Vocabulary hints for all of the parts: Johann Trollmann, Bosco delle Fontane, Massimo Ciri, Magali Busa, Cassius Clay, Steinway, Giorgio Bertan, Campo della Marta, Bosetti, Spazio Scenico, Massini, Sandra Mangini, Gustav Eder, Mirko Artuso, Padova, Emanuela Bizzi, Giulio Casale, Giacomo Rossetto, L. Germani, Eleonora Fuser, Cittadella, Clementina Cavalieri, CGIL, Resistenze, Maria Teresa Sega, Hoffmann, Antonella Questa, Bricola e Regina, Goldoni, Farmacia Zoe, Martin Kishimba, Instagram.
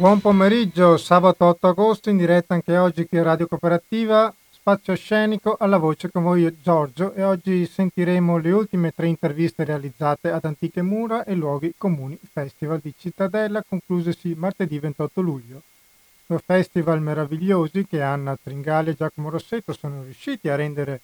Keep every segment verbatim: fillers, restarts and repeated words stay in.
Buon pomeriggio, sabato otto agosto, in diretta anche oggi qui a Radio Cooperativa, spazio scenico alla voce con voi Giorgio, e oggi sentiremo le ultime tre interviste realizzate ad Antiche Mura e Luoghi Comuni Festival di Cittadella, conclusesi martedì ventotto luglio. Due festival meravigliosi che Anna Tringale e Giacomo Rossetto sono riusciti a rendere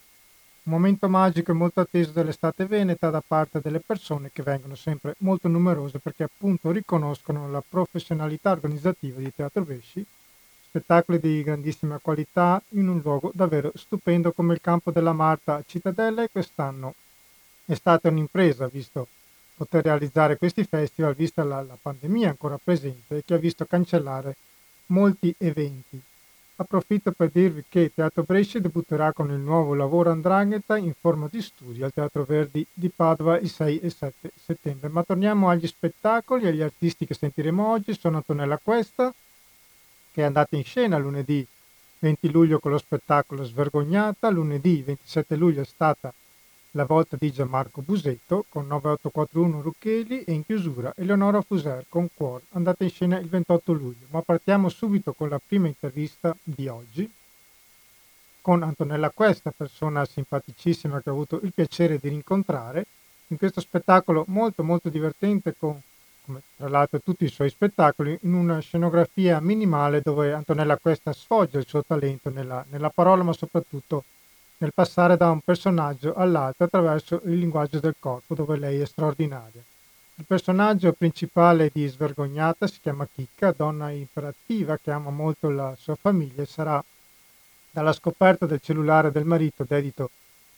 un momento magico e molto atteso dell'estate veneta da parte delle persone che vengono sempre molto numerose perché appunto riconoscono la professionalità organizzativa di Teatro Bresci, spettacoli di grandissima qualità in un luogo davvero stupendo come il Campo della Marta a Cittadella, e quest'anno è stata un'impresa visto poter realizzare questi festival vista la, la pandemia ancora presente che ha visto cancellare molti eventi. Approfitto per dirvi che Teatro Bresci debutterà con il nuovo lavoro Andrangheta in forma di studio al Teatro Verdi di Padova il sei e sette settembre. Ma torniamo agli spettacoli e agli artisti che sentiremo oggi. Sono Antonella Questa, che è andata in scena lunedì venti luglio con lo spettacolo Svergognata, lunedì ventisette luglio è stata la volta di Gianmarco Busetto con nove otto quattro uno Rukeli, e in chiusura Eleonora Fuser con Cuore, andata in scena il ventotto luglio. Ma partiamo subito con la prima intervista di oggi, con Antonella Questa, persona simpaticissima che ho avuto il piacere di rincontrare in questo spettacolo molto molto divertente, con, come tra l'altro tutti i suoi spettacoli, in una scenografia minimale dove Antonella Questa sfoggia il suo talento nella, nella parola, ma soprattutto nel passare da un personaggio all'altro attraverso il linguaggio del corpo, dove lei è straordinaria. Il personaggio principale di Svergognata si chiama Chicca, donna iperattiva che ama molto la sua famiglia, e sarà dalla scoperta del cellulare del marito dedito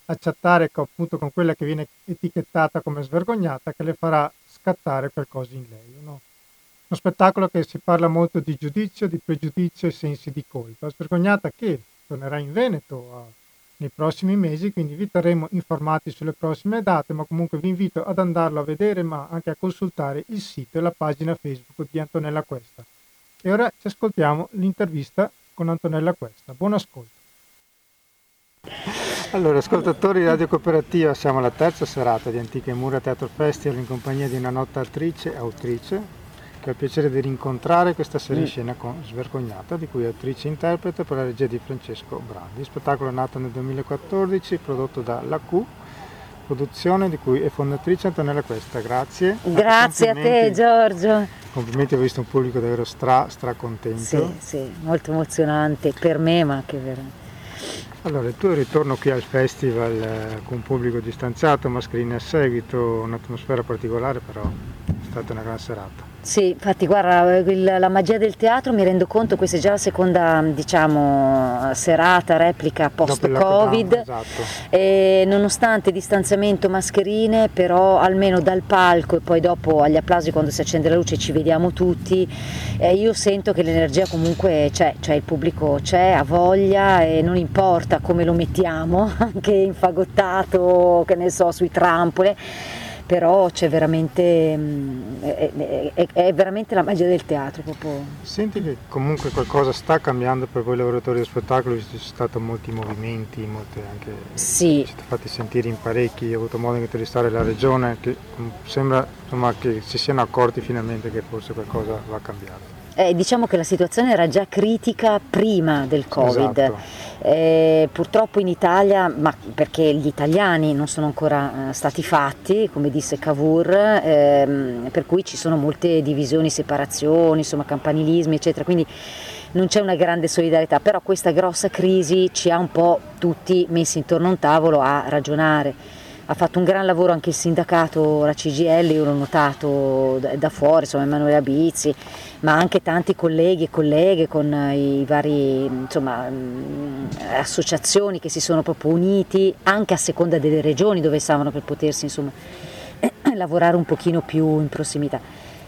a chattare appunto con quella che viene etichettata come Svergognata che le farà scattare qualcosa in lei. Uno, uno spettacolo che si parla molto di giudizio, di pregiudizio e sensi di colpa. Svergognata che tornerà in Veneto a nei prossimi mesi, quindi vi terremo informati sulle prossime date, ma comunque vi invito ad andarlo a vedere, ma anche a consultare il sito e la pagina Facebook di Antonella Questa. E ora ci ascoltiamo l'intervista con Antonella Questa. Buon ascolto. Allora, ascoltatori di Radio Cooperativa, siamo alla terza serata di Antiche Mura Teatro Festival in compagnia di una nota attrice e autrice che ho il piacere di rincontrare questa sera in scena con Svergognata, di cui è attrice e interprete per la regia di Francesco Brandi. Il spettacolo è nato nel duemilaquattordici, prodotto da La Q, produzione di cui è fondatrice Antonella Questa. Grazie. Grazie a te, Giorgio. Complimenti, ho visto un pubblico davvero stra, stra contento. Sì, sì, molto emozionante per me, ma anche per... Allora, il tuo ritorno qui al festival eh, con un pubblico distanziato, mascherine a seguito, un'atmosfera particolare, però è stata una gran serata. Sì, infatti guarda, il, la magia del teatro, mi rendo conto, questa è già la seconda, diciamo, serata, replica post-Covid, esatto. E nonostante distanziamento, mascherine, però almeno dal palco e poi dopo agli applausi quando si accende la luce ci vediamo tutti, eh, io sento che l'energia comunque c'è, cioè il pubblico c'è, ha voglia e non importa come lo mettiamo, anche infagottato, che ne so, sui trampole, però c'è veramente, è, è, è veramente la magia del teatro proprio. Senti che comunque qualcosa sta cambiando per voi lavoratori dello spettacolo, ci sono stati molti movimenti, molte anche, sì, siete fatti sentire in parecchi, ho avuto modo di intervistare la regione, che sembra insomma che si siano accorti finalmente che forse qualcosa va cambiato. Eh, diciamo che la situazione era già critica prima del Covid, esatto. eh, purtroppo in Italia, ma perché gli italiani non sono ancora eh, stati fatti, come disse Cavour, ehm, per cui ci sono molte divisioni, separazioni, insomma campanilismi eccetera, quindi non c'è una grande solidarietà, però questa grossa crisi ci ha un po' tutti messi intorno a un tavolo a ragionare. Ha fatto un gran lavoro anche il sindacato, la C G I L, io l'ho notato da fuori, insomma Emanuela Bizzi, ma anche tanti colleghi e colleghe con i vari, insomma, associazioni che si sono proprio uniti, anche a seconda delle regioni dove stavano, per potersi insomma lavorare un pochino più in prossimità.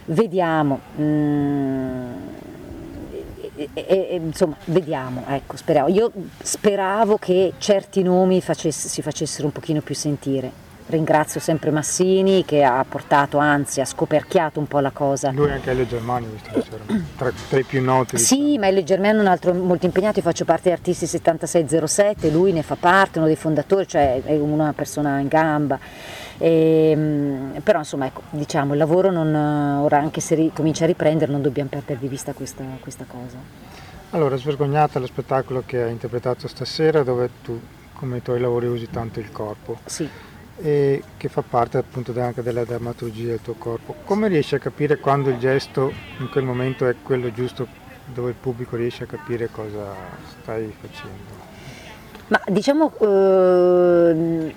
Vediamo. Mm. E, e, insomma vediamo, ecco, speriamo. Io speravo che certi nomi facess- si facessero un pochino più sentire, Ringrazio sempre Massini che ha portato, anzi ha scoperchiato un po' la cosa. Lui anche L. Germani, tra, tra i più noti. Sì, diciamo. Ma L. Germani è un altro molto impegnato, io faccio parte di Artisti settantasei zero sette, lui ne fa parte, uno dei fondatori, cioè è una persona in gamba. E, però insomma ecco, diciamo il lavoro non, ora anche se ricomincia a riprendere non dobbiamo perdere di vista questa, questa cosa. Allora, Svergognata è lo spettacolo che hai interpretato stasera, dove tu come i tuoi lavori usi tanto il corpo, sì, e che fa parte appunto anche della drammaturgia del tuo corpo. Come riesci a capire quando il gesto in quel momento è quello giusto, dove il pubblico riesce a capire cosa stai facendo? Ma diciamo eh,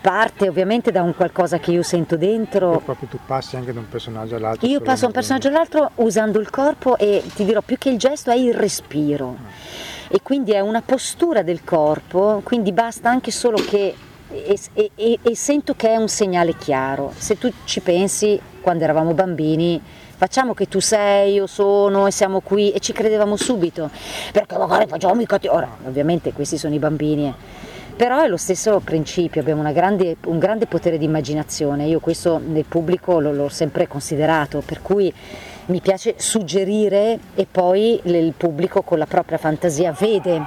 parte ovviamente da un qualcosa che io sento dentro. E proprio tu passi anche da un personaggio all'altro. Io passo da un personaggio all'altro usando il corpo, e ti dirò più che il gesto è il respiro, eh. E quindi è una postura del corpo, quindi basta anche solo che e, e, e sento che è un segnale chiaro. Se tu ci pensi, quando eravamo bambini, facciamo che tu sei, io sono e siamo qui, e ci credevamo subito, perché magari facciamo mica ti... Ora, ovviamente questi sono i bambini, eh. Però è lo stesso principio, abbiamo una grande, un grande potere di immaginazione, io questo nel pubblico lo, l'ho sempre considerato, per cui mi piace suggerire e poi il pubblico con la propria fantasia vede.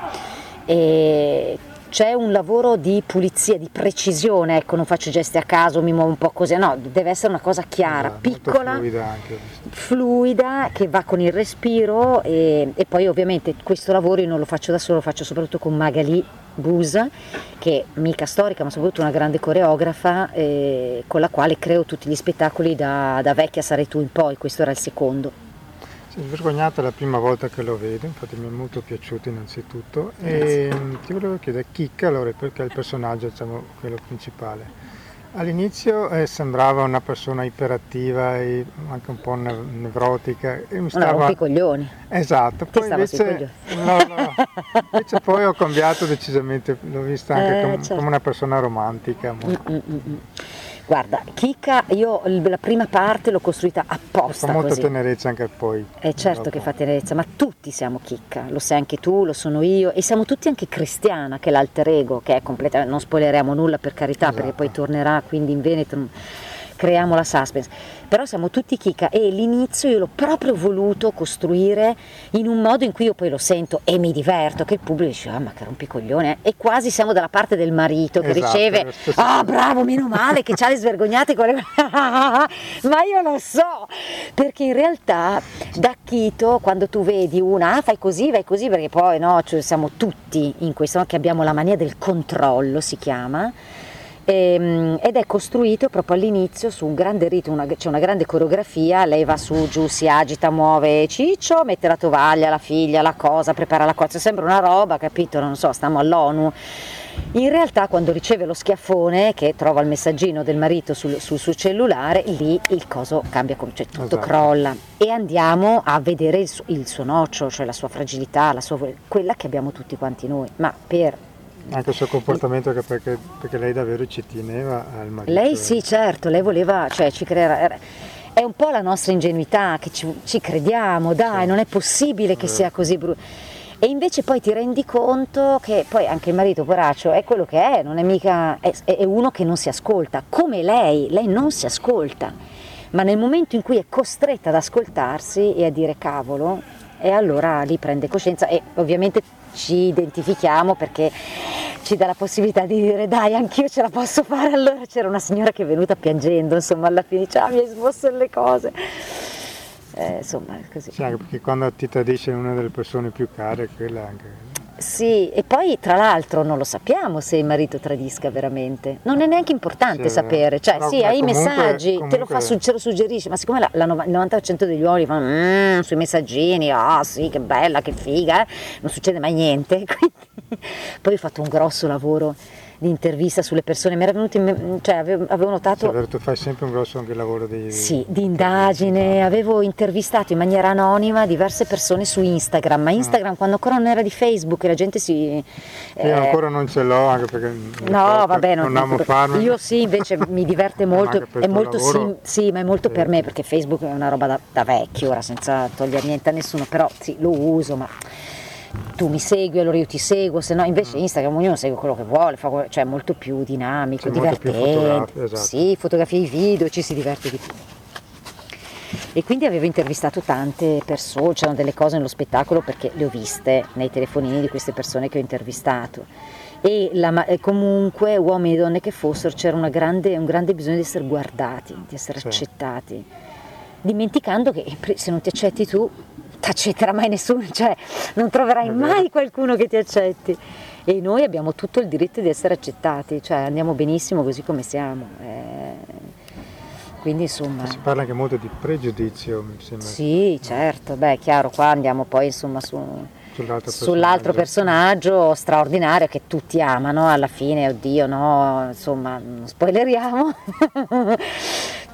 E c'è un lavoro di pulizia, di precisione, ecco, non faccio gesti a caso, mi muovo un po' così, no, deve essere una cosa chiara, ah, piccola, fluida, anche. fluida, che va con il respiro e, e poi ovviamente questo lavoro io non lo faccio da solo, lo faccio soprattutto con Magali Busa, che è mica storica ma soprattutto una grande coreografa, eh, con la quale creo tutti gli spettacoli da, da Vecchia Sarai tu in poi, questo era il secondo. Svergognata è la prima volta che lo vedo, infatti mi è molto piaciuto innanzitutto, e ti volevo chiedere, Chicca, allora, perché è il personaggio, diciamo, quello principale. All'inizio eh, sembrava una persona iperattiva e anche un po' nevrotica. E mi stava... No, rompi i coglioni. Esatto. Poi invece... No, no. Invece poi ho cambiato decisamente, l'ho vista anche eh, com- certo. come una persona romantica. Molto... Mm, mm, mm. Guarda, Chicca, io la prima parte l'ho costruita apposta. Fa molto così. Tenerezza anche poi. È certo dopo. Che fa tenerezza, ma tutti siamo Chicca, lo sei anche tu, lo sono io, e siamo tutti anche Cristiana, che è l'alter ego, che è completamente, non spoileremo nulla per carità, esatto. Perché poi tornerà quindi in Veneto, creiamo la suspense. Però siamo tutti Chicca, e l'inizio io l'ho proprio voluto costruire in un modo in cui io poi lo sento e mi diverto, che il pubblico dice ah ma che rompicoglione, e quasi siamo dalla parte del marito che esatto, riceve ah oh, bravo, meno male che c'ha le Svergognate con le... Ma io lo so, perché in realtà da Chito, quando tu vedi una ah fai così, vai così, perché poi no, cioè siamo tutti in questo, no? Che abbiamo la mania del controllo, si chiama. Ed è costruito proprio all'inizio su un grande ritmo, c'è cioè una grande coreografia, lei va su, giù, si agita, muove Ciccio, mette la tovaglia, la figlia, la cosa, prepara la cosa, sembra una roba, capito, non so, stiamo all'ONU. In realtà quando riceve lo schiaffone, che trova il messaggino del marito sul, sul suo cellulare, lì il coso cambia, cioè tutto esatto. crolla, e andiamo a vedere il suo, il suo noccio, cioè la sua fragilità, la sua, quella che abbiamo tutti quanti noi, ma per anche il suo comportamento, che perché, perché lei davvero ci teneva al marito. Lei sì, certo, lei voleva, cioè ci creava, è un po' la nostra ingenuità, che ci, ci crediamo, dai, sì. Non è possibile che eh. sia così brutto. E invece poi ti rendi conto che poi anche il marito, poraccio, è quello che è, non è mica, è, è uno che non si ascolta, come lei, lei non si ascolta, ma nel momento in cui è costretta ad ascoltarsi e a dire cavolo, e allora lì prende coscienza, e ovviamente ci identifichiamo perché ci dà la possibilità di dire dai, anch'io ce la posso fare. Allora c'era una signora che è venuta piangendo, insomma alla fine dice ah, mi hai smosso le cose, eh, insomma così. Sì, anche perché quando ti tradisce una delle persone più care, quella anche. Sì, e poi tra l'altro non lo sappiamo se il marito tradisca veramente, non è neanche importante, cioè, sapere, cioè no, sì, hai i messaggi, comunque... te lo fa, ce lo suggerisce, ma siccome la, la novanta per cento degli uomini fanno mm, sui messaggini, ah oh, sì che bella, che figa, eh, non succede mai niente, quindi... Poi ho fatto un grosso lavoro di intervista sulle persone, mi era venuto in me- cioè avevo, avevo notato... Sì, tu fai sempre un grosso anche lavoro di... Sì, di indagine, avevo intervistato in maniera anonima diverse persone su Instagram, ma Instagram ah. quando ancora non era di Facebook e la gente si... Eh... Io ancora non ce l'ho, anche perché... No, vabbè, non, non amo farlo. Io sì, invece mi diverte molto, è molto sim- sì, ma è molto sì. per me, perché Facebook è una roba da, da vecchio, ora senza togliere niente a nessuno, però sì, lo uso, ma... tu mi segui, allora io ti seguo, se no invece Instagram ognuno segue quello che vuole, fa, cioè molto più dinamico, cioè, divertente, molto più fotografia, esatto. Sì, fotografie e video, ci si diverte di più. E quindi avevo intervistato tante persone, c'erano delle cose nello spettacolo perché le ho viste nei telefonini di queste persone che ho intervistato. E, la, e comunque, uomini e donne che fossero, c'era una grande, un grande bisogno di essere guardati, di essere sì. accettati, dimenticando che se non ti accetti tu, ti accetterà mai nessuno, cioè non troverai mai qualcuno che ti accetti. E noi abbiamo tutto il diritto di essere accettati, cioè andiamo benissimo così come siamo. Eh, Quindi, insomma, si parla anche molto di pregiudizio, mi sembra. Sì, certo, beh, è chiaro, qua andiamo poi insomma su, sull'altro, sull'altro personaggio. personaggio straordinario che tutti amano, alla fine, oddio, no, insomma, non spoileriamo,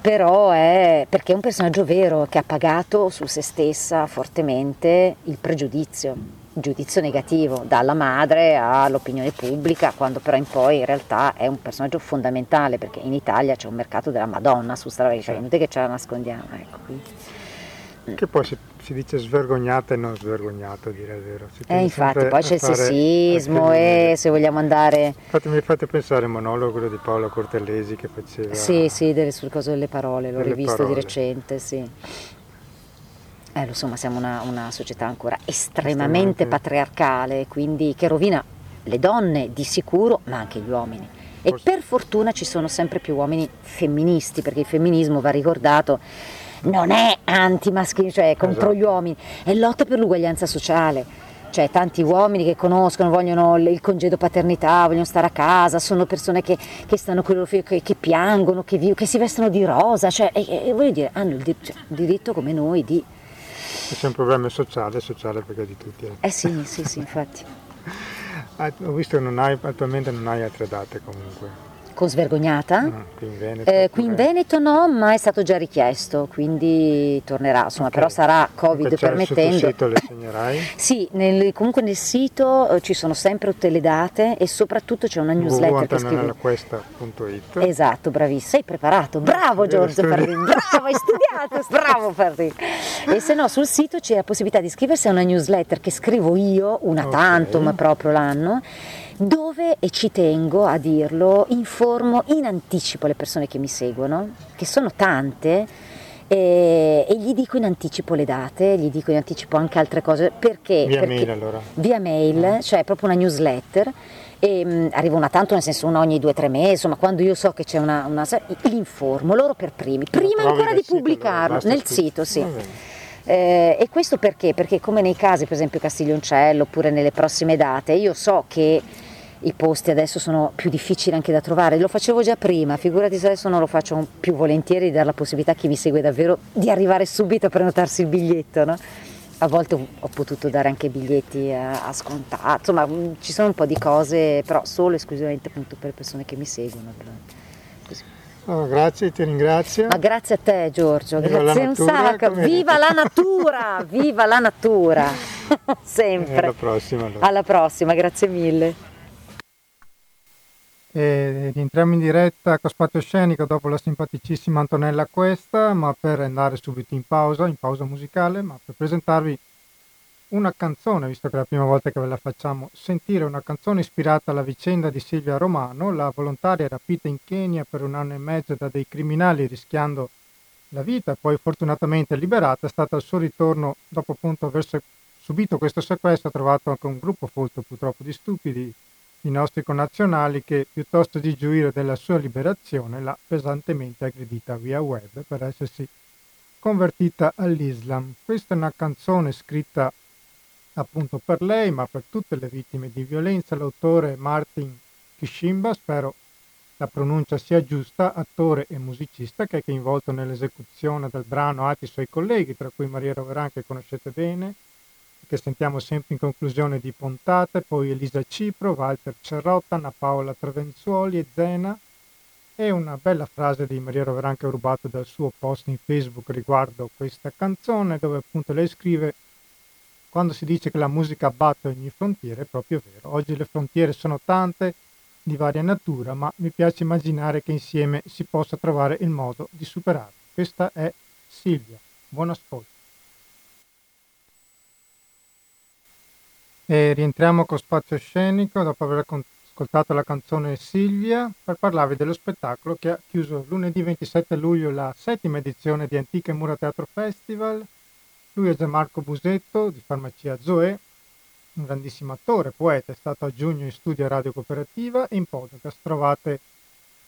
però è perché è un personaggio vero che ha pagato su se stessa fortemente il pregiudizio, il giudizio negativo, dalla madre all'opinione pubblica, quando però in poi in realtà è un personaggio fondamentale, perché in Italia c'è un mercato della Madonna su Sarajevo, cioè inutile che ce la nascondiamo, ecco. Che poi si, si dice svergognata e non svergognata, dire il vero. Eh, infatti poi c'è il sessismo e se vogliamo andare... Infatti mi fate pensare al monologo quello di Paolo Cortellesi che faceva... Sì, sì, delle, sul coso delle parole, l'ho rivisto parole. di recente, sì. Eh, insomma, siamo una, una società ancora estremamente, estremamente patriarcale, quindi che rovina le donne di sicuro, ma anche gli uomini. E Forse. per fortuna ci sono sempre più uomini femministi, perché il femminismo, va ricordato, non è antimaschile, cioè è contro esatto. gli uomini, è lotta per l'uguaglianza sociale. Cioè tanti uomini che conoscono vogliono il congedo paternità, vogliono stare a casa, sono persone che, che stanno con i loro figli, che, che piangono, che, vi, che si vestono di rosa, cioè, e, e voglio dire, hanno il dir- cioè, diritto come noi di... C'è un problema sociale, sociale perché è di tutti. Eh, eh sì, sì, sì, infatti. Ah, ho visto che non hai, attualmente non hai altre date comunque. Con Svergognata? No, qui in Veneto? Eh, qui in Veneto no, ma è stato già richiesto, quindi tornerà, insomma, okay. però sarà Covid permettendo. Sul sito le segnerai? Sì, nel, comunque nel sito ci sono sempre tutte le date e soprattutto c'è una newsletter che scrivi. antonella questa punto it. Esatto, bravissimo, sei preparato, bravo Giorgio Fardin, bravo, hai studiato, bravo Fardin. E se no sul sito c'è la possibilità di iscriversi a una newsletter che scrivo io, una okay. tantum proprio l'anno, dove, e ci tengo a dirlo, informo in anticipo le persone che mi seguono, che sono tante, e, e gli dico in anticipo le date, gli dico in anticipo anche altre cose, perché via perché, mail allora? Via mail, mm. cioè proprio una newsletter, e mh, arriva una tanto, nel senso una ogni due o tre mesi, insomma quando io so che c'è una, una li informo loro per primi, prima ancora di pubblicarlo, allora, nel sito, sì. Eh, e questo perché? Perché come nei casi per esempio Castiglioncello oppure nelle prossime date, io so che i posti adesso sono più difficili anche da trovare, lo facevo già prima, figurati se adesso non lo faccio più volentieri, di dare la possibilità a chi mi segue davvero di arrivare subito a prenotarsi il biglietto, no? A volte ho potuto dare anche biglietti a, a scontato, insomma ci sono un po' di cose, però solo esclusivamente appunto per le persone che mi seguono. Così. Oh, grazie, ti ringrazio. Ma grazie a te Giorgio, viva grazie un sacco, viva la natura, viva la natura, sempre. E alla prossima allora. Alla prossima, grazie mille. E rientriamo in diretta con Spazio Scenico dopo la simpaticissima Antonella Questa, ma per andare subito in pausa, in pausa musicale, ma per presentarvi una canzone, visto che è la prima volta che ve la facciamo sentire, una canzone ispirata alla vicenda di Silvia Romano, la volontaria rapita in Kenya per un anno e mezzo da dei criminali rischiando la vita, poi fortunatamente liberata, è stata al suo ritorno dopo appunto aver se- subito questo sequestro, ha trovato anche un gruppo folto purtroppo di stupidi, i nostri connazionali, che piuttosto di gioire della sua liberazione l'ha pesantemente aggredita via web per essersi convertita all'Islam. Questa è una canzone scritta appunto per lei, ma per tutte le vittime di violenza. L'autore Martin Kishimba, spero la pronuncia sia giusta, attore e musicista che è coinvolto nell'esecuzione del brano anche i suoi colleghi, tra cui Maria Roveran, che conoscete bene, che sentiamo sempre in conclusione di puntate, poi Elisa Cipro, Walter Cerrotta, Anna Paola Travenzuoli e Zena, e una bella frase di Maria Roveran che ho rubato dal suo post in Facebook riguardo questa canzone, dove appunto lei scrive: quando si dice che la musica batte ogni frontiera, è proprio vero, oggi le frontiere sono tante, di varia natura, ma mi piace immaginare che insieme si possa trovare il modo di superarle. Questa è Silvia, buon ascolto. E rientriamo con Spazio Scenico dopo aver ascoltato la canzone Silvia per parlarvi dello spettacolo che ha chiuso lunedì ventisette luglio la settima edizione di Antiche Mura Teatro Festival. Lui è Gianmarco Busetto di Farmacia Zoe, un grandissimo attore, poeta, è stato a giugno in studio a Radio Cooperativa e in podcast trovate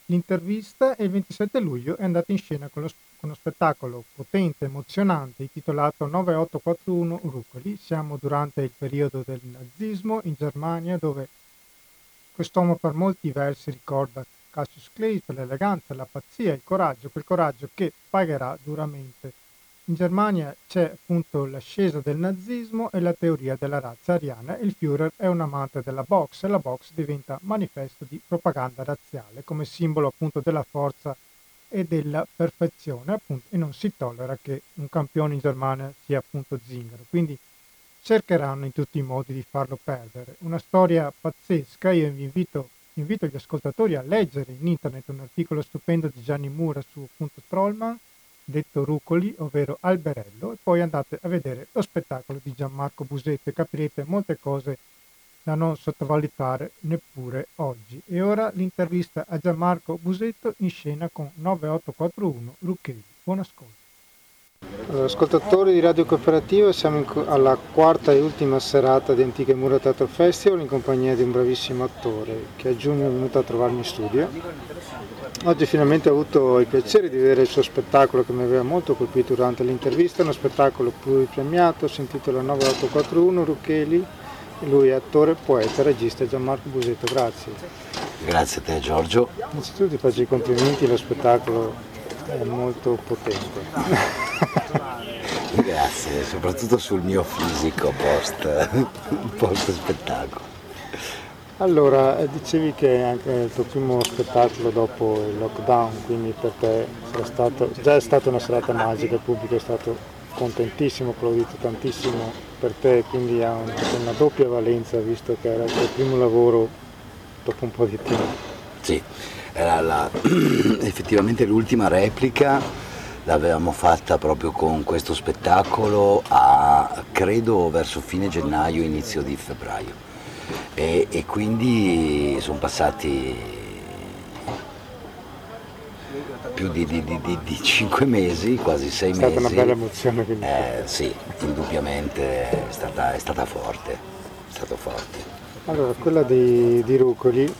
l'intervista, e il ventisette luglio è andato in scena con, lo, con uno spettacolo potente, emozionante, intitolato nove otto quattro uno Rukeli. Siamo durante il periodo del nazismo in Germania, dove quest'uomo per molti versi ricorda Cassius Clay per l'eleganza, la pazzia, il coraggio, quel coraggio che pagherà duramente. In Germania c'è appunto l'ascesa del nazismo e la teoria della razza ariana, e il Führer è un amante della boxe e la boxe diventa manifesto di propaganda razziale come simbolo appunto della forza e della perfezione, appunto, e non si tollera che un campione in Germania sia appunto zingaro, quindi cercheranno in tutti i modi di farlo perdere. Una storia pazzesca. Io vi invito, invito gli ascoltatori a leggere in internet un articolo stupendo di Gianni Mura su appunto Trollman, detto Rukeli, ovvero Alberello, e poi andate a vedere lo spettacolo di Gianmarco Busetto e capirete molte cose da non sottovalutare neppure oggi. E ora l'intervista a Gianmarco Busetto in scena con nove otto quattro uno Rukeli. Buon ascolto. Allora, ascoltatori di Radio Cooperativa, siamo in, alla quarta e ultima serata di Antiche Mura Teatro Festival in compagnia di un bravissimo attore che a giugno è venuto a trovarmi in studio. Oggi finalmente ho avuto il piacere di vedere il suo spettacolo che mi aveva molto colpito durante l'intervista, uno spettacolo pluripremiato, si intitola nove otto quattro uno Rukeli, e lui è attore, poeta, regista Gianmarco Busetto. Grazie. Grazie a te Giorgio. Innanzitutto ti faccio i complimenti, lo spettacolo è molto potente. Grazie, soprattutto sul mio fisico post, post spettacolo. Allora, dicevi che è anche il tuo primo spettacolo dopo il lockdown, quindi per te sarà stato, già è stata una serata magica, il pubblico è stato contentissimo, applaudito tantissimo per te, quindi ha una, una doppia valenza visto che era il tuo primo lavoro dopo un po' di tempo. Sì, era la, effettivamente l'ultima replica. L'avevamo fatta proprio con questo spettacolo a, credo, verso fine gennaio, inizio di febbraio, e, e quindi sono passati più di, di, di, di cinque mesi, quasi sei mesi. È stata mesi. Una bella emozione. Quindi. Eh, sì, indubbiamente è stata, è stata forte, è stato forte. Allora, quella di, di Rukeli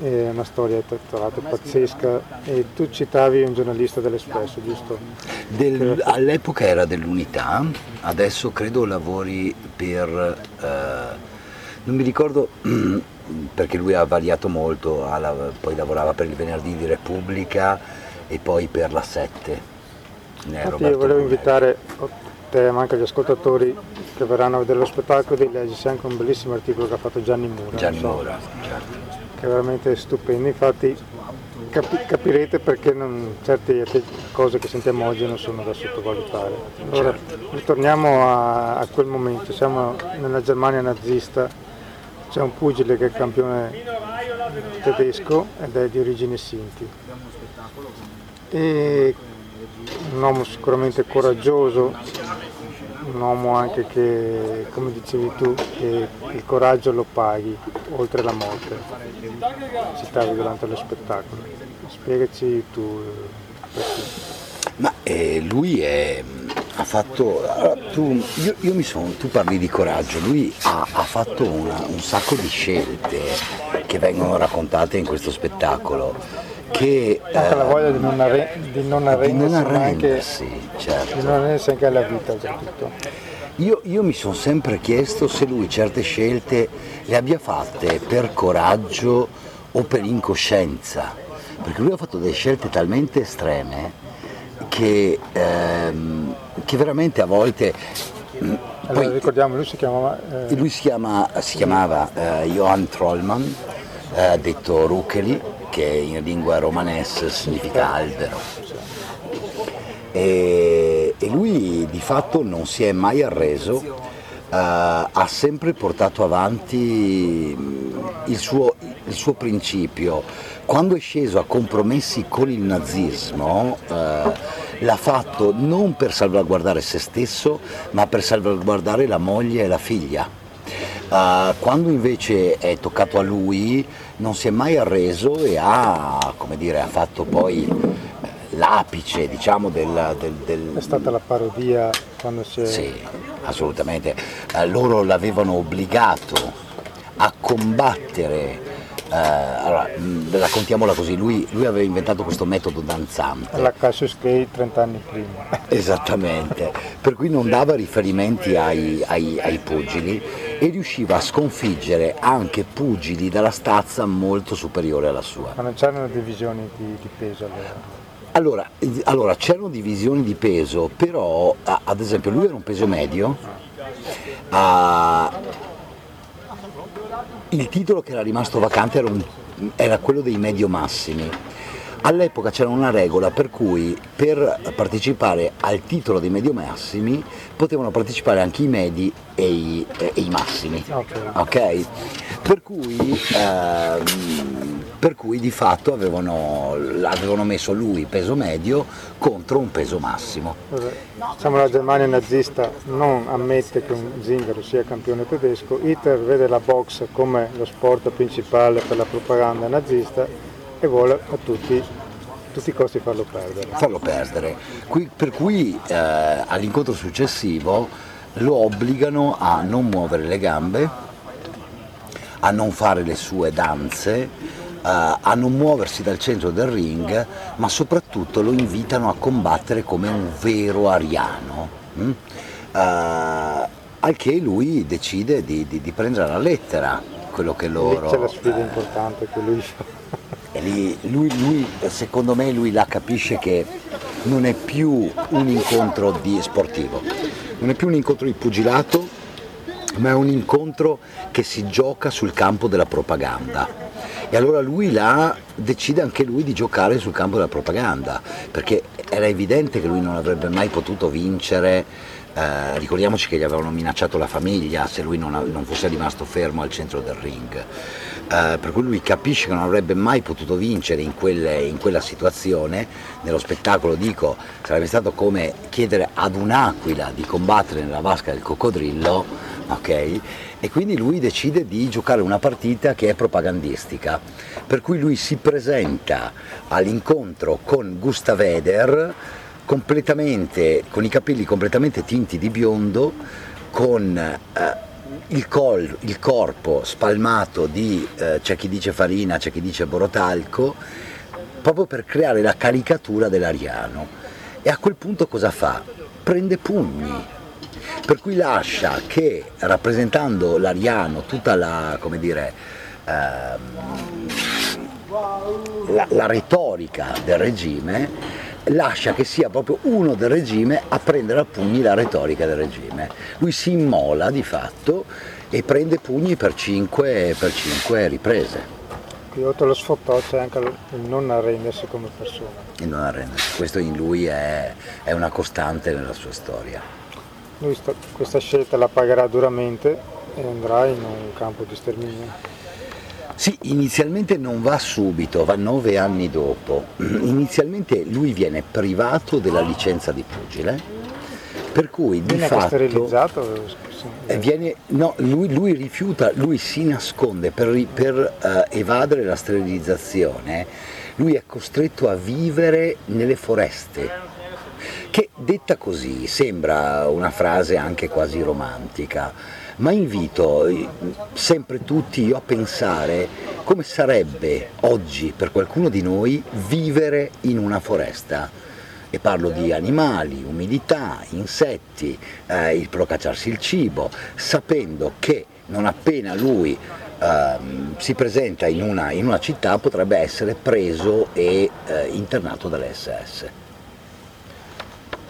è una storia trattorata pazzesca, e tu citavi un giornalista dell'Espresso, giusto? Del, all'epoca era dell'Unità, adesso credo lavori per, eh, non mi ricordo perché lui ha variato molto, alla, poi lavorava per il Venerdì di Repubblica e poi per la sette. Io volevo Brunello. invitare te, ma anche gli ascoltatori che verranno a vedere lo spettacolo, di leggersi anche un bellissimo articolo che ha fatto Gianni Mura. Gianni so. Mura, certo. Che è veramente stupendo, infatti capi- capirete perché non, certe cose che sentiamo oggi non sono da sottovalutare. Allora, ritorniamo a, a quel momento, siamo nella Germania nazista, c'è un pugile che è campione tedesco ed è di origine sinti, e un uomo sicuramente coraggioso, un uomo anche che, come dicevi tu, che il coraggio lo paghi oltre la morte, citavi durante lo spettacolo. Spiegaci tu perché. Ma eh, lui è, ha fatto, tu, io, io mi sono, tu parli di coraggio, lui ha, ha fatto una, un sacco di scelte che vengono raccontate in questo spettacolo. Che, anche eh, la voglia di non, arre- di non arrendersi, di non arrendersi anche, certo. Di non arrendersi anche alla vita. Io, io mi sono sempre chiesto se lui certe scelte le abbia fatte per coraggio o per incoscienza, perché lui ha fatto delle scelte talmente estreme che, ehm, che veramente a volte... Mh, allora, poi, ricordiamo, lui si chiamava... Eh, lui si, chiama, si chiamava eh, Johann Trollmann, eh, detto Rukeli, che in lingua romanes significa albero, e, e lui di fatto non si è mai arreso, uh, ha sempre portato avanti il suo, il suo principio. Quando è sceso a compromessi con il nazismo, uh, l'ha fatto non per salvaguardare se stesso, ma per salvaguardare la moglie e la figlia. Uh, quando invece è toccato a lui non si è mai arreso e ha, come dire, ha fatto poi l'apice, diciamo, del, del, del... È stata la parodia quando si è... Sì, assolutamente. Uh, loro l'avevano obbligato a combattere. Uh, allora, mh, raccontiamola così, lui, lui aveva inventato questo metodo danzante. La Cassius Clay trent'anni prima. Esattamente, per cui non dava riferimenti ai, ai, ai pugili e riusciva a sconfiggere anche pugili dalla stazza molto superiore alla sua. Ma non c'erano divisioni di, di peso allora? Allora, allora, c'erano divisioni di peso, però ad esempio lui era un peso medio. Uh, Il titolo che era rimasto vacante era, un, era quello dei medio massimi. All'epoca c'era una regola per cui per partecipare al titolo dei medio massimi potevano partecipare anche i medi e i, e i massimi. Okay. Okay? Per cui, ehm, per cui di fatto avevano, avevano messo lui peso medio contro un peso massimo. Diciamo la Germania nazista non ammette che un zingaro sia campione tedesco. Hitler vede la box come lo sport principale per la propaganda nazista e vuole a tutti, a tutti i costi farlo perdere. Farlo perdere. Qui, per cui eh, all'incontro successivo lo obbligano a non muovere le gambe, a non fare le sue danze, eh, a non muoversi dal centro del ring, ma soprattutto lo invitano a combattere come un vero ariano. Hm? Eh, al che lui decide di, di, di prendere alla lettera quello che loro... Lì c'è la sfida eh, importante che lui fa. E lì, lui, lui, secondo me lui la capisce che non è più un incontro di sportivo, non è più un incontro di pugilato, ma è un incontro che si gioca sul campo della propaganda. E allora lui là decide anche lui di giocare sul campo della propaganda, perché era evidente che lui non avrebbe mai potuto vincere. Eh, ricordiamoci che gli avevano minacciato la famiglia se lui non, non fosse rimasto fermo al centro del ring, eh, per cui lui capisce che non avrebbe mai potuto vincere in, quelle, in quella situazione. Nello spettacolo, dico, sarebbe stato come chiedere ad un'aquila di combattere nella vasca del coccodrillo, ok? E quindi lui decide di giocare una partita che è propagandistica, per cui lui si presenta all'incontro con Gustav Eder completamente, con i capelli completamente tinti di biondo, con eh, il, col, il corpo spalmato di, eh, c'è chi dice farina, c'è chi dice borotalco, proprio per creare la caricatura dell'ariano. E a quel punto cosa fa? Prende pugni, per cui lascia che, rappresentando l'ariano, tutta la, come dire, eh, la, la retorica del regime, lascia che sia proprio uno del regime a prendere a pugni la retorica del regime. Lui si immola di fatto e prende pugni per cinque, per cinque riprese. Qui oltre allo sfottò c'è anche il non arrendersi come persona. Il non arrendersi, questo in lui è, è una costante nella sua storia. Lui sta, questa scelta la pagherà duramente e andrà in un campo di sterminio. Sì, inizialmente non va subito, va nove anni dopo. Inizialmente lui viene privato della licenza di pugile, per cui di fatto... Viene sterilizzato? Viene, no, lui, lui rifiuta, lui si nasconde per, per uh, evadere la sterilizzazione. Lui è costretto a vivere nelle foreste, che detta così sembra una frase anche quasi romantica. Ma invito sempre tutti io a pensare come sarebbe oggi per qualcuno di noi vivere in una foresta, e parlo di animali, umidità, insetti, eh, il procacciarsi il cibo, sapendo che non appena lui eh, si presenta in una, in una città potrebbe essere preso e eh, internato dalle S S.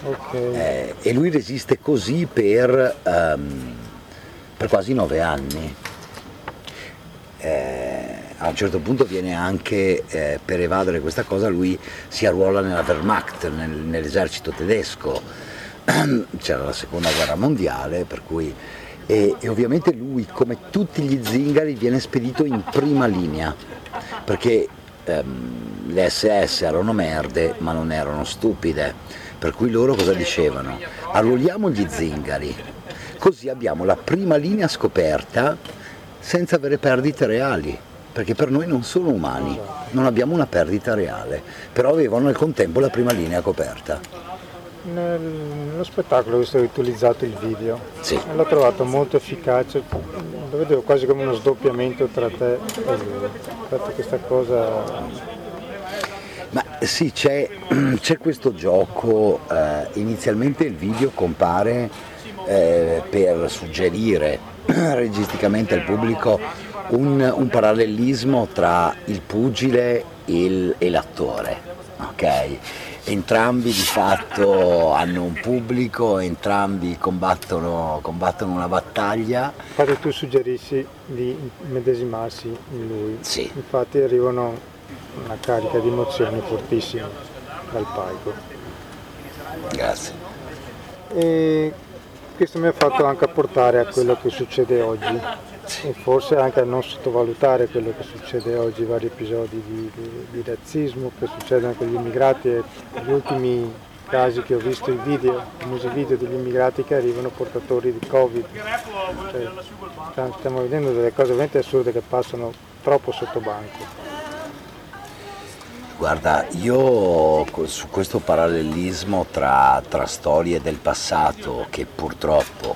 Okay. Eh, e lui resiste così per... Ehm, per quasi nove anni. Eh, a un certo punto viene anche, eh, per evadere questa cosa, lui si arruola nella Wehrmacht, nel, nell'esercito tedesco. C'era la seconda guerra mondiale, per cui... E, e ovviamente lui, come tutti gli zingari, viene spedito in prima linea, perché ehm, le S S erano merde, ma non erano stupide, per cui loro cosa dicevano? Arruoliamo gli zingari. Così abbiamo la prima linea scoperta senza avere perdite reali, perché per noi non sono umani, non abbiamo una perdita reale, però avevano nel contempo la prima linea coperta. Nello spettacolo ho utilizzato il video, sì. L'ho trovato molto efficace, lo vedevo quasi come uno sdoppiamento tra te e lui, infatti questa cosa... Ma sì, c'è, c'è questo gioco, eh, inizialmente il video compare eh, per suggerire registicamente al pubblico un, un parallelismo tra il pugile e, il, e l'attore, okay? Entrambi di fatto hanno un pubblico, entrambi combattono, combattono una battaglia. Infatti tu suggerisci di medesimarsi in lui, sì. Infatti arrivano... una carica di emozioni fortissima dal palco. Grazie. E questo mi ha fatto anche apportare a quello che succede oggi, sì. E forse anche a non sottovalutare quello che succede oggi, vari episodi di, di, di razzismo che succedono con gli immigrati e gli ultimi casi che ho visto i video, i famosi video degli immigrati che arrivano portatori di Covid. Cioè, stiamo vedendo delle cose veramente assurde che passano troppo sotto banco. Guarda, io su questo parallelismo tra, tra storie del passato che purtroppo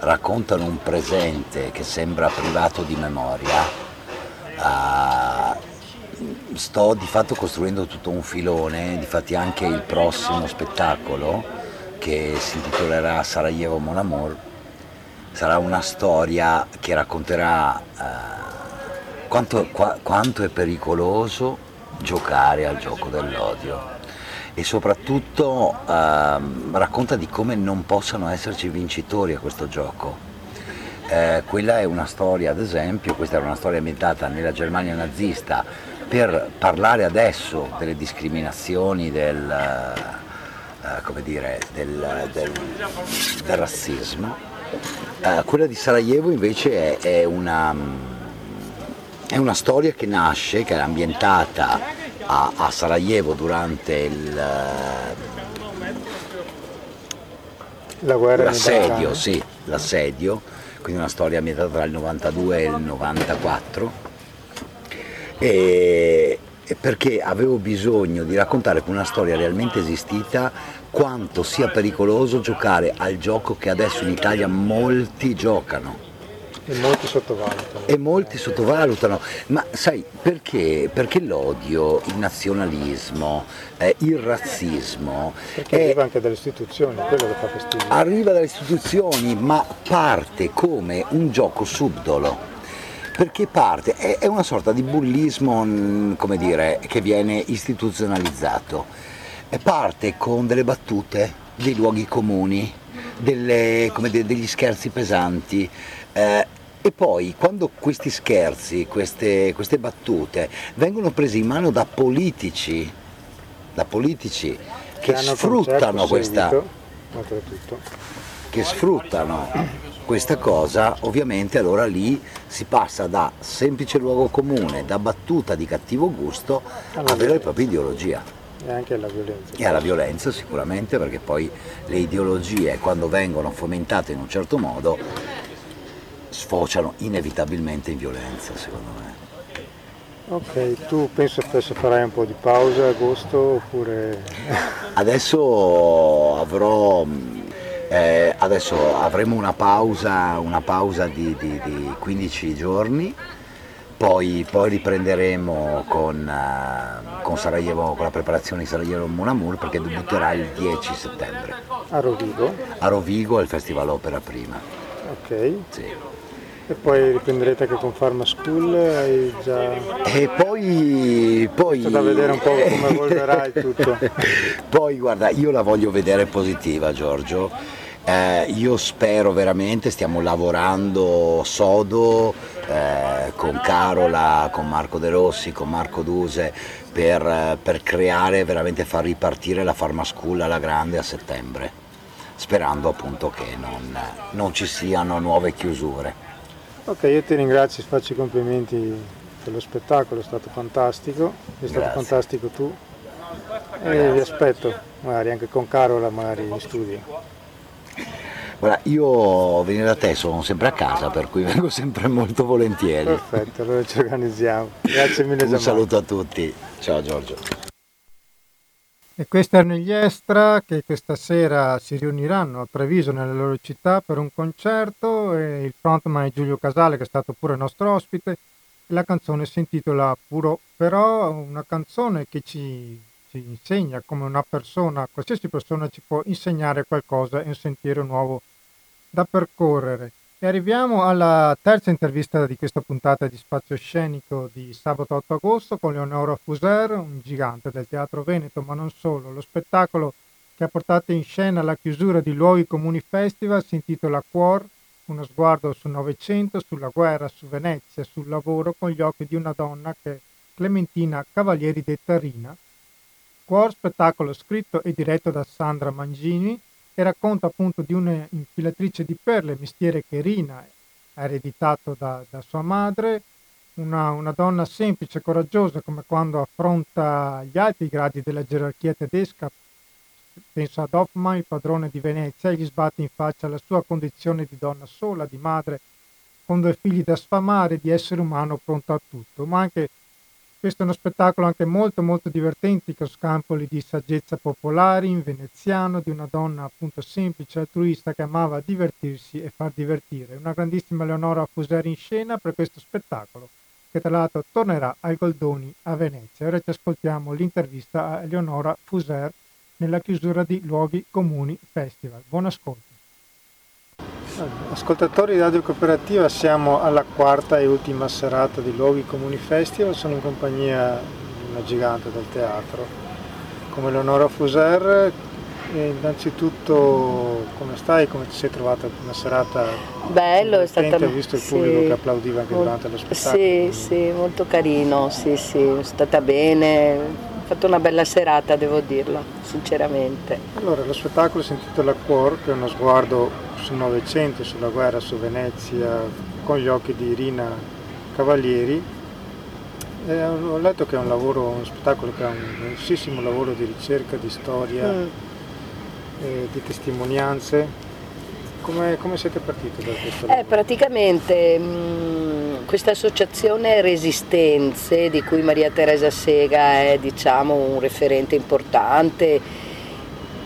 raccontano un presente che sembra privato di memoria, uh, sto di fatto costruendo tutto un filone, difatti anche il prossimo spettacolo che si intitolerà Sarajevo Mon Amour sarà una storia che racconterà uh, quanto, qua, quanto è pericoloso giocare al gioco dell'odio e soprattutto ehm, racconta di come non possano esserci vincitori a questo gioco. Eh, quella è una storia, ad esempio, questa era una storia ambientata nella Germania nazista per parlare adesso delle discriminazioni, del, eh, come dire, del, del, del razzismo. Eh, quella di Sarajevo invece è, è una... È una storia che nasce, che è ambientata a, a Sarajevo durante il, la guerra l'assedio, sì, l'assedio, quindi una storia ambientata tra il novantadue e il novantaquattro, e, e perché avevo bisogno di raccontare con una storia realmente esistita quanto sia pericoloso giocare al gioco che adesso in Italia molti giocano. E molti sottovalutano. E molti sottovalutano, ma sai perché? Perché l'odio, il nazionalismo, eh, il razzismo... Perché è... arriva anche dalle istituzioni, quello che fa fastidio. Arriva dalle istituzioni, ma parte come un gioco subdolo, perché parte, è, è una sorta di bullismo, come dire, che viene istituzionalizzato, e parte con delle battute, dei luoghi comuni, delle, come de, degli scherzi pesanti, Eh, e poi quando questi scherzi, queste, queste battute vengono prese in mano da politici, da politici che, che sfruttano questa, seguito, che sfruttano questa cosa, ovviamente allora lì si passa da semplice luogo comune, da battuta di cattivo gusto alla a vera e propria ideologia. E anche alla violenza. E alla violenza sicuramente, perché poi le ideologie quando vengono fomentate in un certo modo sfociano inevitabilmente in violenza, secondo me. Ok, tu penso adesso farai un po' di pausa a agosto oppure... Adesso avrò... Eh, adesso avremo una pausa, una pausa di, di, di quindici giorni, poi, poi riprenderemo con, uh, con Sarajevo, con la preparazione di Sarajevo Mon Amour, perché debutterà il dieci settembre. A Rovigo? A Rovigo, al Festival Opera Prima. Ok. Sì. E poi riprenderete anche con Pharma School, hai già... E poi... poi... da vedere un po' come evolverà il tutto. Poi guarda, io la voglio vedere positiva, Giorgio, eh, io spero veramente, stiamo lavorando sodo eh, con Carola, con Marco De Rossi, con Marco Duse, per, per creare, veramente far ripartire la Pharma School alla grande a settembre, sperando appunto che non, non ci siano nuove chiusure. Ok, io ti ringrazio, faccio i complimenti per lo spettacolo, è stato fantastico, è stato Grazie. fantastico tu e vi aspetto, magari anche con Carola, magari in studio. Guarda, io venire da te sono sempre a casa, per cui vengo sempre molto volentieri. Perfetto, allora ci organizziamo. Grazie mille. Un saluto a tutti. Ciao Giorgio. E questi erano gli Estra, che questa sera si riuniranno a Treviso nelle loro città per un concerto, e il frontman è Giulio Casale, che è stato pure nostro ospite. La canzone si intitola Puro Però, una canzone che ci, ci insegna come una persona, qualsiasi persona ci può insegnare qualcosa, è un sentiero nuovo da percorrere. E arriviamo alla terza intervista di questa puntata di Spazio Scenico di sabato otto agosto con Eleonora Fuser, un gigante del teatro veneto, ma non solo. Lo spettacolo che ha portato in scena la chiusura di Luoghi Comuni Festival si intitola Cuore, uno sguardo sul Novecento, sulla guerra, su Venezia, sul lavoro, con gli occhi di una donna che è Clementina Cavalieri, detta Rina. Cuore, spettacolo scritto e diretto da Sandra Mangini, e racconta appunto di un'infilatrice di perle, mestiere che Rina ha ereditato da, da sua madre, una, una donna semplice, coraggiosa, come quando affronta gli alti gradi della gerarchia tedesca. Penso ad Hoffmann, il padrone di Venezia, e gli sbatte in faccia la sua condizione di donna sola, di madre, con due figli da sfamare, di essere umano pronto a tutto. Ma anche questo è uno spettacolo anche molto molto divertente, con scampoli di saggezza popolari, in veneziano, di una donna appunto semplice, altruista, che amava divertirsi e far divertire. Una grandissima Eleonora Fuser in scena per questo spettacolo, che tra l'altro tornerà al Goldoni a Venezia. Ora ci ascoltiamo l'intervista a Eleonora Fuser nella chiusura di Luoghi Comuni Festival. Buon ascolto. Ascoltatori di Radio Cooperativa, siamo alla quarta e ultima serata di Luoghi Comuni Festival. Sono in compagnia di una gigante del teatro come Eleonora Fuser. E innanzitutto, come stai? Come ti sei trovata? Una serata bello, è stata, ho visto il pubblico sì, che applaudiva anche durante lo spettacolo. Sì, sì, molto carino, sì, sì, è stata bene. Ho fatto una bella serata, devo dirlo, sinceramente. Allora, lo spettacolo si intitola Cuore, che è uno sguardo sul Novecento, sulla guerra, su Venezia, con gli occhi di Rina Cavalieri. E ho letto che è un lavoro, un spettacolo che ha un grossissimo lavoro di ricerca, di storia, mm. e di testimonianze. Come, come siete partiti da questo lavoro? Eh, praticamente... Mh... Questa associazione Resistenze, di cui Maria Teresa Sega è, diciamo, un referente importante,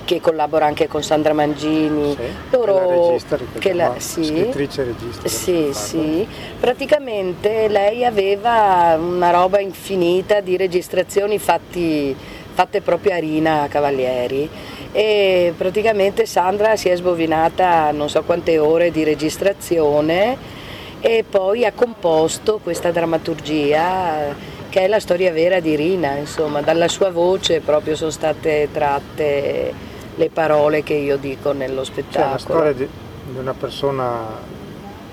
che collabora anche con Sandra Mangini, sì, loro, che la regista, che la, sì, scrittrice e regista. Sì, sì, praticamente lei aveva una roba infinita di registrazioni fatti, fatte proprio a Rina Cavalieri, e praticamente Sandra si è sbovinata non so quante ore di registrazione, e poi ha composto questa drammaturgia che è la storia vera di Rina, insomma, dalla sua voce proprio sono state tratte le parole che io dico nello spettacolo. È una storia di, di una persona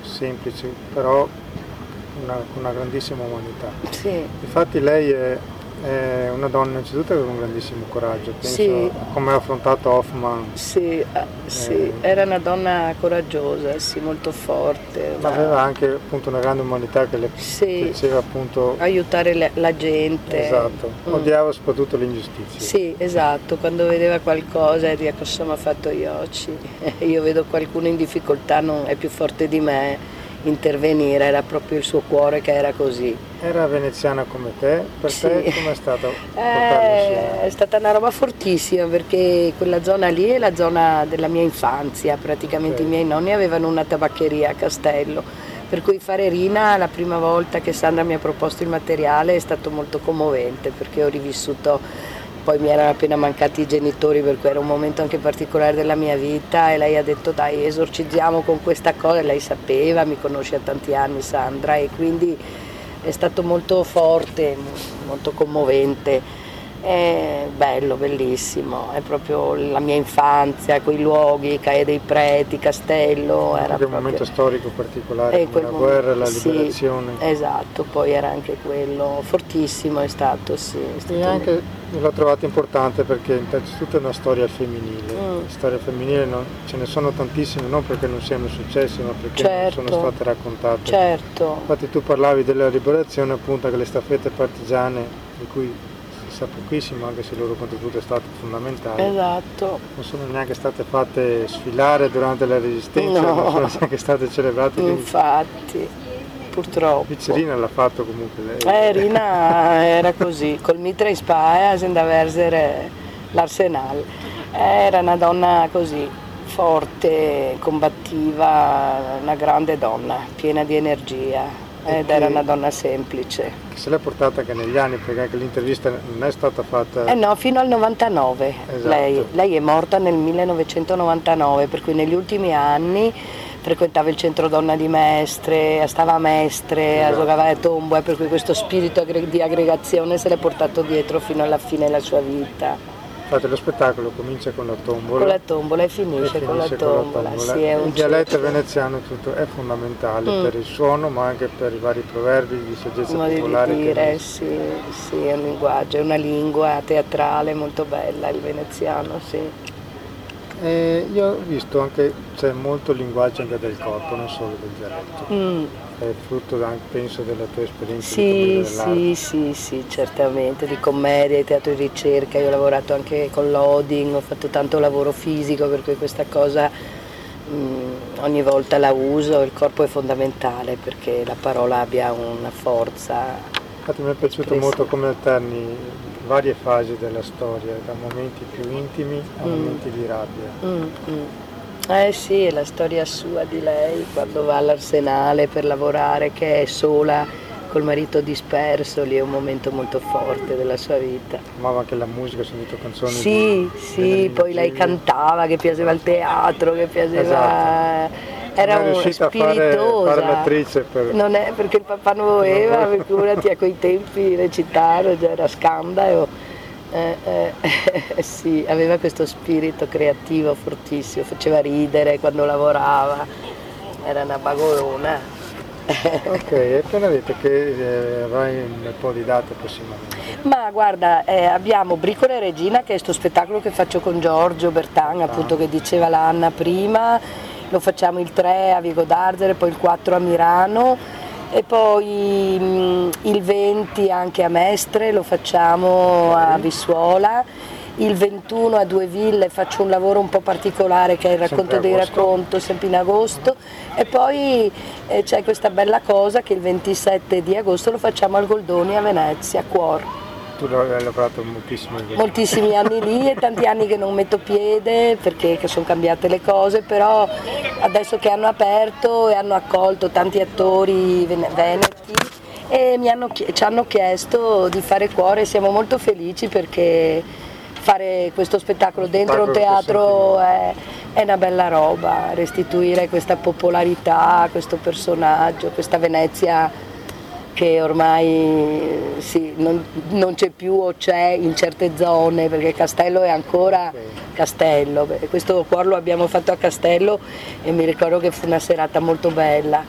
semplice, però con una, una grandissima umanità. Sì. Infatti lei è, è una donna innanzitutto con un grandissimo coraggio, penso, sì. Come ha affrontato Hoffmann. Sì, sì. Eh, era una donna coraggiosa, sì, molto forte. Ma aveva anche appunto una grande umanità che le sì. piaceva appunto aiutare le, la gente. Esatto, mm. odiava soprattutto l'ingiustizia. Sì, esatto, quando vedeva qualcosa e diceva cosa mi ha fatto Ioci, io vedo qualcuno in difficoltà, non è più forte di me. Intervenire, era proprio il suo cuore che era così. Era veneziana come te, per sì. te com'è stata? Eh, è stata una roba fortissima, perché quella zona lì è la zona della mia infanzia, praticamente okay. I miei nonni avevano una tabaccheria a Castello, per cui fare Rina la prima volta che Sandra mi ha proposto il materiale è stato molto commovente, perché ho rivissuto, poi mi erano appena mancati i genitori, per cui era un momento anche particolare della mia vita, e lei ha detto dai esorcizziamo con questa cosa, e lei sapeva, mi conosce da tanti anni Sandra, e quindi è stato molto forte, molto commovente, è bello, bellissimo, è proprio la mia infanzia, quei luoghi, Caia dei Preti, Castello, era proprio un momento storico particolare, come la guerra, la liberazione. Sì, esatto, poi era anche quello, fortissimo è stato, sì. È stato e anche un... l'ho trovata importante perché innanzitutto è una storia femminile, mm. storia femminile non, ce ne sono tantissime, non perché non siano successe, ma perché certo. non sono state raccontate. Certo. Infatti tu parlavi della liberazione, appunto, che le staffette partigiane di cui sa pochissimo, anche se il loro contributo è stato fondamentale. Esatto. Non sono neanche state fatte sfilare durante la Resistenza, no. Non sono neanche state celebrate. Infatti, purtroppo. Dice Rina l'ha fatto comunque lei. Eh, Rina era così, col mitra in spaia, senza versere l'arsenale. Era una donna così, forte, combattiva, una grande donna, piena di energia. Ed era una donna semplice. Che se l'è portata anche negli anni, perché anche l'intervista non è stata fatta... Eh no, fino al novantanove. Esatto. Lei, lei è morta nel millenovecentonovantanove, per cui negli ultimi anni frequentava il centro donna di Mestre, stava a Mestre, esatto. Giocava a tombola, per cui questo spirito di aggregazione se l'è portato dietro fino alla fine della sua vita. Infatti lo spettacolo comincia con la tombola. Con la tombola e finisce, e finisce con, la tombola, con la tombola. Sì, è un il dialetto certo. Veneziano tutto è fondamentale mm. per il suono, ma anche per i vari proverbi di saggezza Modo popolare. Di dire, che sì, sì, è un linguaggio, è una lingua teatrale molto bella, il veneziano, sì. E io ho visto anche, c'è molto linguaggio anche del corpo, non solo del dialetto. Mm. È frutto anche, penso, della tua esperienza sì, di sì, sì, sì, certamente, di commedia, di teatro di ricerca. Io ho lavorato anche con l'Oding, ho fatto tanto lavoro fisico, per cui questa cosa mh, ogni volta la uso. Il corpo è fondamentale perché la parola abbia una forza. Infatti mi è piaciuto espressa. Molto come alterni varie fasi della storia, da momenti più intimi a mm. momenti di rabbia. Mm, mm. Eh sì, è la storia sua di lei quando va all'Arsenale per lavorare, che è sola col marito disperso, lì è un momento molto forte della sua vita. Amava anche la musica, ho sentito canzoni. Sì, di, sì, poi lei cantava, che piaceva il teatro, che piaceva... Esatto. Era non è riuscita a fare, fare l'attrice per... non è perché il papà non voleva, no. Figurati a quei tempi recitare, già era scandalo. Eh, eh, eh, sì, aveva questo spirito creativo fortissimo, faceva ridere quando lavorava, era una bagolona. Ok, e appena detto che eh, avrai un po' di date prossimamente. Ma guarda, eh, abbiamo Bricola e Regina, che è questo spettacolo che faccio con Giorgio Bertan, ah. appunto, che diceva l'Anna prima. Lo facciamo il tre a Vico d'Arzere, poi il quattro a Mirano e poi mh, il venti anche a Mestre, lo facciamo a Vissuola, il ventuno a Due Ville faccio un lavoro un po' particolare che è il racconto dei racconti, sempre in agosto, e poi eh, c'è questa bella cosa che il ventisette di agosto lo facciamo al Goldoni a Venezia, Cuore. Tu hai lavorato moltissimi anni. Moltissimi anni lì e tanti anni che non metto piede perché sono cambiate le cose, però adesso che hanno aperto e hanno accolto tanti attori veneti e mi hanno, ci hanno chiesto di fare Cuore, siamo molto felici perché fare questo spettacolo dentro un teatro è, è una bella roba, restituire questa popolarità, questo personaggio, questa Venezia che ormai sì, non, non c'è più o c'è in certe zone, perché Castello è ancora okay. Castello, questo Cuore lo abbiamo fatto a Castello e mi ricordo che fu una serata molto bella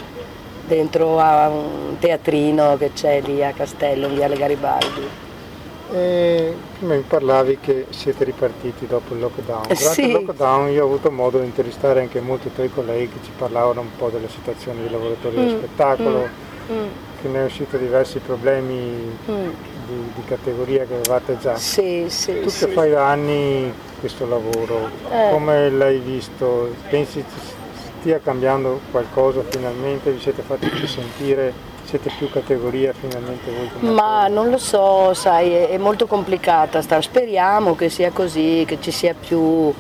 dentro a un teatrino che c'è lì a Castello, in Viale Garibaldi. E prima mi parlavi che siete ripartiti dopo il lockdown, durante sì. il lockdown io ho avuto modo di intervistare anche molti tuoi colleghi che ci parlavano un po' della situazione dei lavoratori mm. dello spettacolo, mm. Mm. che ne è uscito diversi problemi mm. di, di categoria che avevate già. Sì, sì, tu sì. che fai da anni questo lavoro, eh. come l'hai visto? Pensi stia cambiando qualcosa finalmente? Vi siete fatti più sentire? Siete più categoria finalmente voi? Come Ma non lo so, sai, è, è molto complicata. Sta. Speriamo che sia così, che ci sia più...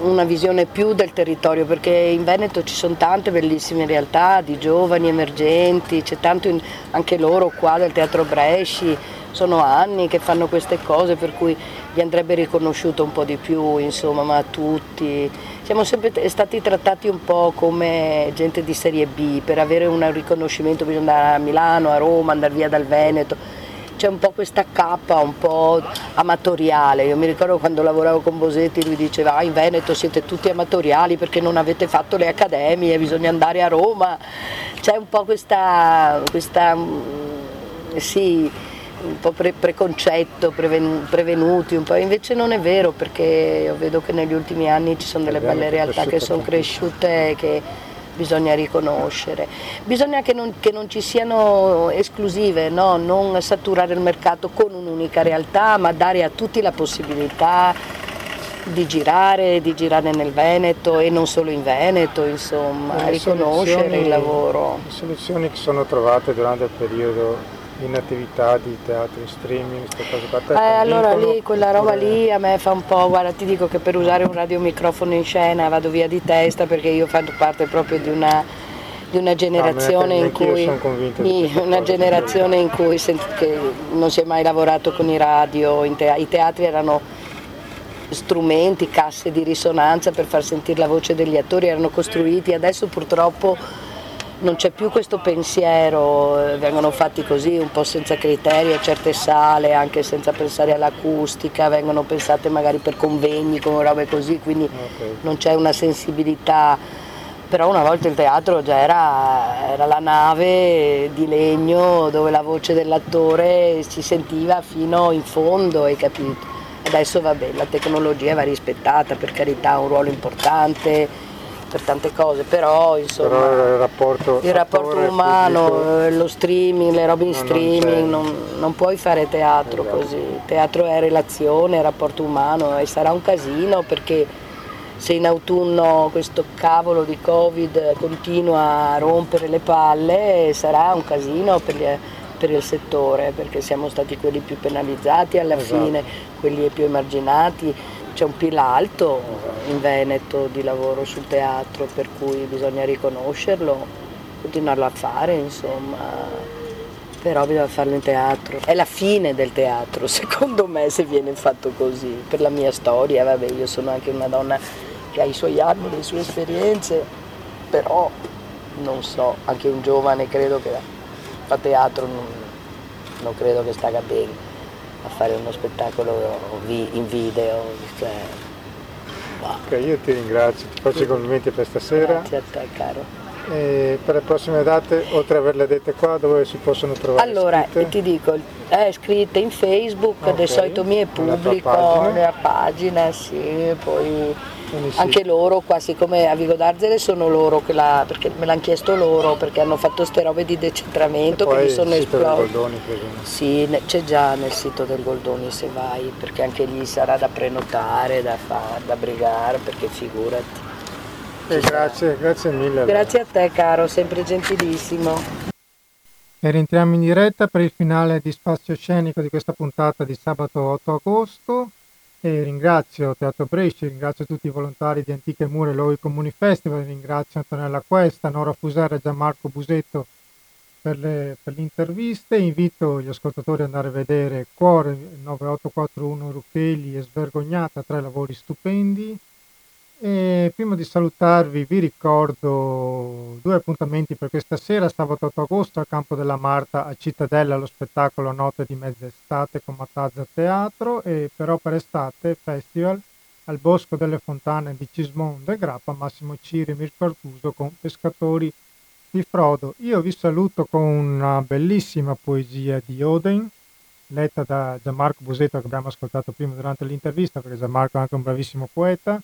una visione più del territorio, perché in Veneto ci sono tante bellissime realtà di giovani emergenti, c'è tanto in, anche loro qua del Teatro Bresci, sono anni che fanno queste cose per cui gli andrebbe riconosciuto un po' di più, insomma, ma a tutti. Siamo sempre stati trattati un po' come gente di serie B, per avere un riconoscimento bisogna andare a Milano, a Roma, andare via dal Veneto. C'è un po' questa cappa un po' amatoriale, io mi ricordo quando lavoravo con Bosetti lui diceva ah, in Veneto siete tutti amatoriali perché non avete fatto le accademie, bisogna andare a Roma, c'è un po' questa, questa sì, un po' pre- preconcetto, preven- prevenuti, un po'. Invece non è vero perché io vedo che negli ultimi anni ci sono delle belle realtà che sono cresciute, che bisogna riconoscere, bisogna che non, che non ci siano esclusive, no? Non saturare il mercato con un'unica realtà, ma dare a tutti la possibilità di girare, di girare nel Veneto e non solo in Veneto, insomma, riconoscere il lavoro. Le soluzioni che sono trovate durante il periodo in attività di teatro, in streaming, queste cose fatte, eh, allora lì quella roba pure... lì a me fa un po', guarda, ti dico che per usare un radiomicrofono in scena vado via di testa, perché io faccio parte proprio di una, di una generazione no, in cui di una generazione in cui se, che non si è mai lavorato con i radio, in te, i teatri erano strumenti, casse di risonanza per far sentire la voce degli attori, erano costruiti, adesso purtroppo non c'è più questo pensiero, vengono fatti così un po' senza criterio, certe sale anche senza pensare all'acustica, vengono pensate magari per convegni, con robe così, quindi okay. Non c'è una sensibilità, però una volta il teatro già era, era la nave di legno dove la voce dell'attore si sentiva fino in fondo, hai capito? Adesso vabbè, la tecnologia va rispettata, per carità, ha un ruolo importante per tante cose, però insomma però il rapporto, il rapporto umano, pubblico, lo streaming, le robe in no, streaming, non, non, non puoi fare teatro esatto. Così, teatro è relazione, rapporto umano, e sarà un casino perché se in autunno questo cavolo di Covid continua a rompere le palle sarà un casino per, gli, per il settore, perché siamo stati quelli più penalizzati alla esatto. Fine, quelli più emarginati. C'è un pila alto in Veneto di lavoro sul teatro, per cui bisogna riconoscerlo, continuarlo a fare, insomma, però bisogna farlo in teatro. È la fine del teatro, secondo me, se viene fatto così, per la mia storia, vabbè, io sono anche una donna che ha i suoi anni, le sue esperienze, però non so, anche un giovane credo che fa teatro, non, non credo che sta capendo. A fare uno spettacolo in video. Cioè... Wow. Okay, io ti ringrazio, ti faccio i complimenti per stasera. Grazie a te, caro. E per le prossime date, oltre a averle dette qua, dove si possono trovare? Allora, scritte? Ti dico, è scritta in Facebook, okay. Del solito mie pubblico, pagina. Nella pagina, sì, poi sì. Anche loro qua, siccome a Vigo d'Arzere sono loro, che la, perché me l'hanno chiesto loro, perché hanno fatto ste robe di decentramento che mi sono esplose. Sì, c'è già nel sito del Goldoni se vai, perché anche lì sarà da prenotare, da fare, da brigare, perché figurati. Eh, grazie, grazie mille. Grazie a te, caro, sempre gentilissimo. E rientriamo in diretta per il finale di Spazio Scenico di questa puntata di sabato otto agosto. E ringrazio Teatro Bresci, ringrazio tutti i volontari di Antiche Mura e Luoghi Comuni Festival, ringrazio Antonella Questa, Eleonora Fuser e Gianmarco Busetto per le, per le interviste. Invito gli ascoltatori ad andare a vedere Cuore, nove otto quattro uno Rukeli e Svergognata, tre lavori stupendi. E prima di salutarvi vi ricordo due appuntamenti per questa sera, sabato otto agosto al Campo della Marta a Cittadella lo spettacolo Notte di Mezz'estate con Matazza Teatro, e però per estate festival al Bosco delle Fontane di Cismondo e Grappa Massimo Ciri e Mirko Artuso con Pescatori di Frodo. Io vi saluto con una bellissima poesia di Oden, letta da Gianmarco Busetto che abbiamo ascoltato prima durante l'intervista, perché Gianmarco è anche un bravissimo poeta.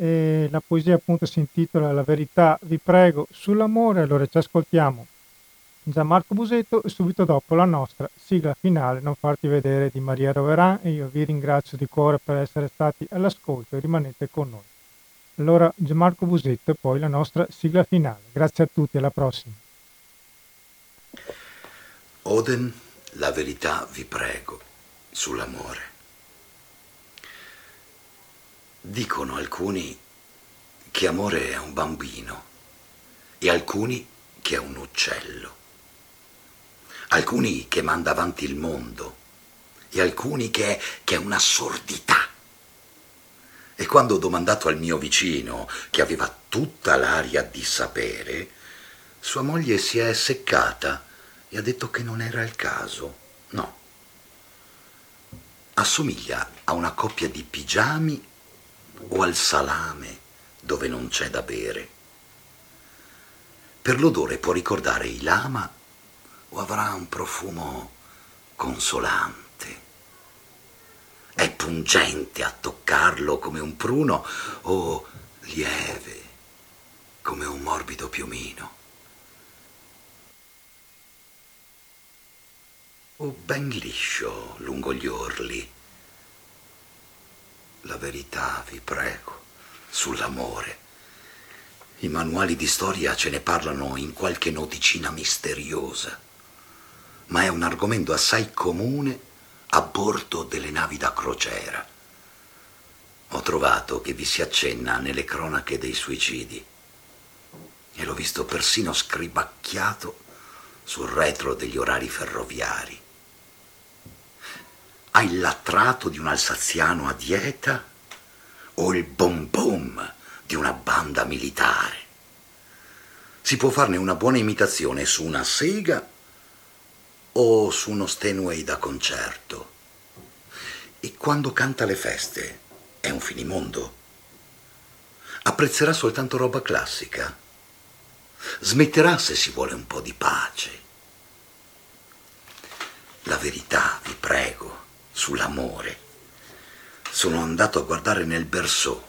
E la poesia appunto si intitola La verità, vi prego, sull'amore. Allora ci ascoltiamo Gianmarco Busetto e subito dopo la nostra sigla finale Non farti vedere di Maria Roveran, e io vi ringrazio di cuore per essere stati all'ascolto e rimanete con noi. Allora Gianmarco Busetto e poi la nostra sigla finale. Grazie a tutti, alla prossima. Oden, la verità, vi prego, sull'amore. Dicono alcuni che amore è un bambino e alcuni che è un uccello, alcuni che manda avanti il mondo e alcuni che è, che è una sordità. E quando ho domandato al mio vicino, che aveva tutta l'aria di sapere, sua moglie si è seccata e ha detto che non era il caso, no. Assomiglia a una coppia di pigiami o al salame dove non c'è da bere. Per l'odore può ricordare i lama o avrà un profumo consolante. È pungente a toccarlo come un pruno o lieve come un morbido piumino. O ben liscio lungo gli orli. La verità, vi prego, sull'amore. I manuali di storia ce ne parlano in qualche noticina misteriosa, ma è un argomento assai comune a bordo delle navi da crociera. Ho trovato che vi si accenna nelle cronache dei suicidi e l'ho visto persino scribacchiato sul retro degli orari ferroviari. Ha il latrato di un alsaziano a dieta o il bom bom di una banda militare. Si può farne una buona imitazione su una sega o su uno Steinway da concerto. E quando canta alle feste è un finimondo. Apprezzerà soltanto roba classica. Smetterà se si vuole un po' di pace. La verità, vi prego, sull'amore. Sono andato a guardare nel berceau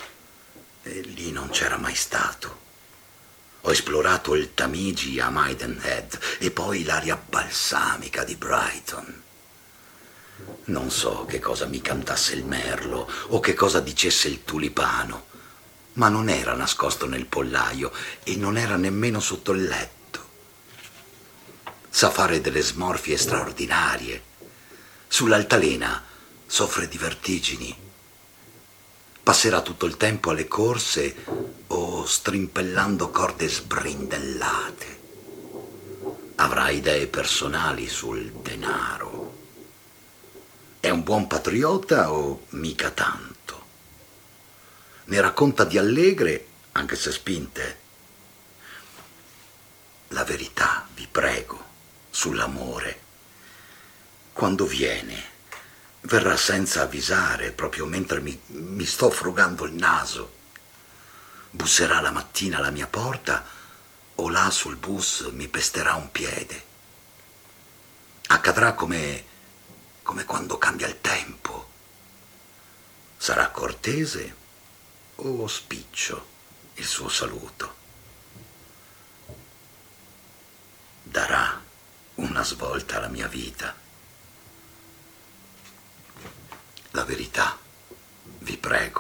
e lì non c'era mai stato. Ho esplorato il Tamigi a Maidenhead e poi l'aria balsamica di Brighton. Non so che cosa mi cantasse il merlo o che cosa dicesse il tulipano, ma non era nascosto nel pollaio e non era nemmeno sotto il letto. Sa fare delle smorfie straordinarie. Sull'altalena soffre di vertigini. Passerà tutto il tempo alle corse o strimpellando corde sbrindellate. Avrà idee personali sul denaro. È un buon patriota o mica tanto? Ne racconta di allegre, anche se spinte. La verità, vi prego, sull'amore. Quando viene... verrà senza avvisare, proprio mentre mi, mi sto frugando il naso. Busserà la mattina alla mia porta o là sul bus mi pesterà un piede. Accadrà come, come quando cambia il tempo. Sarà cortese o spiccio il suo saluto. Darà una svolta alla mia vita. La verità, vi prego,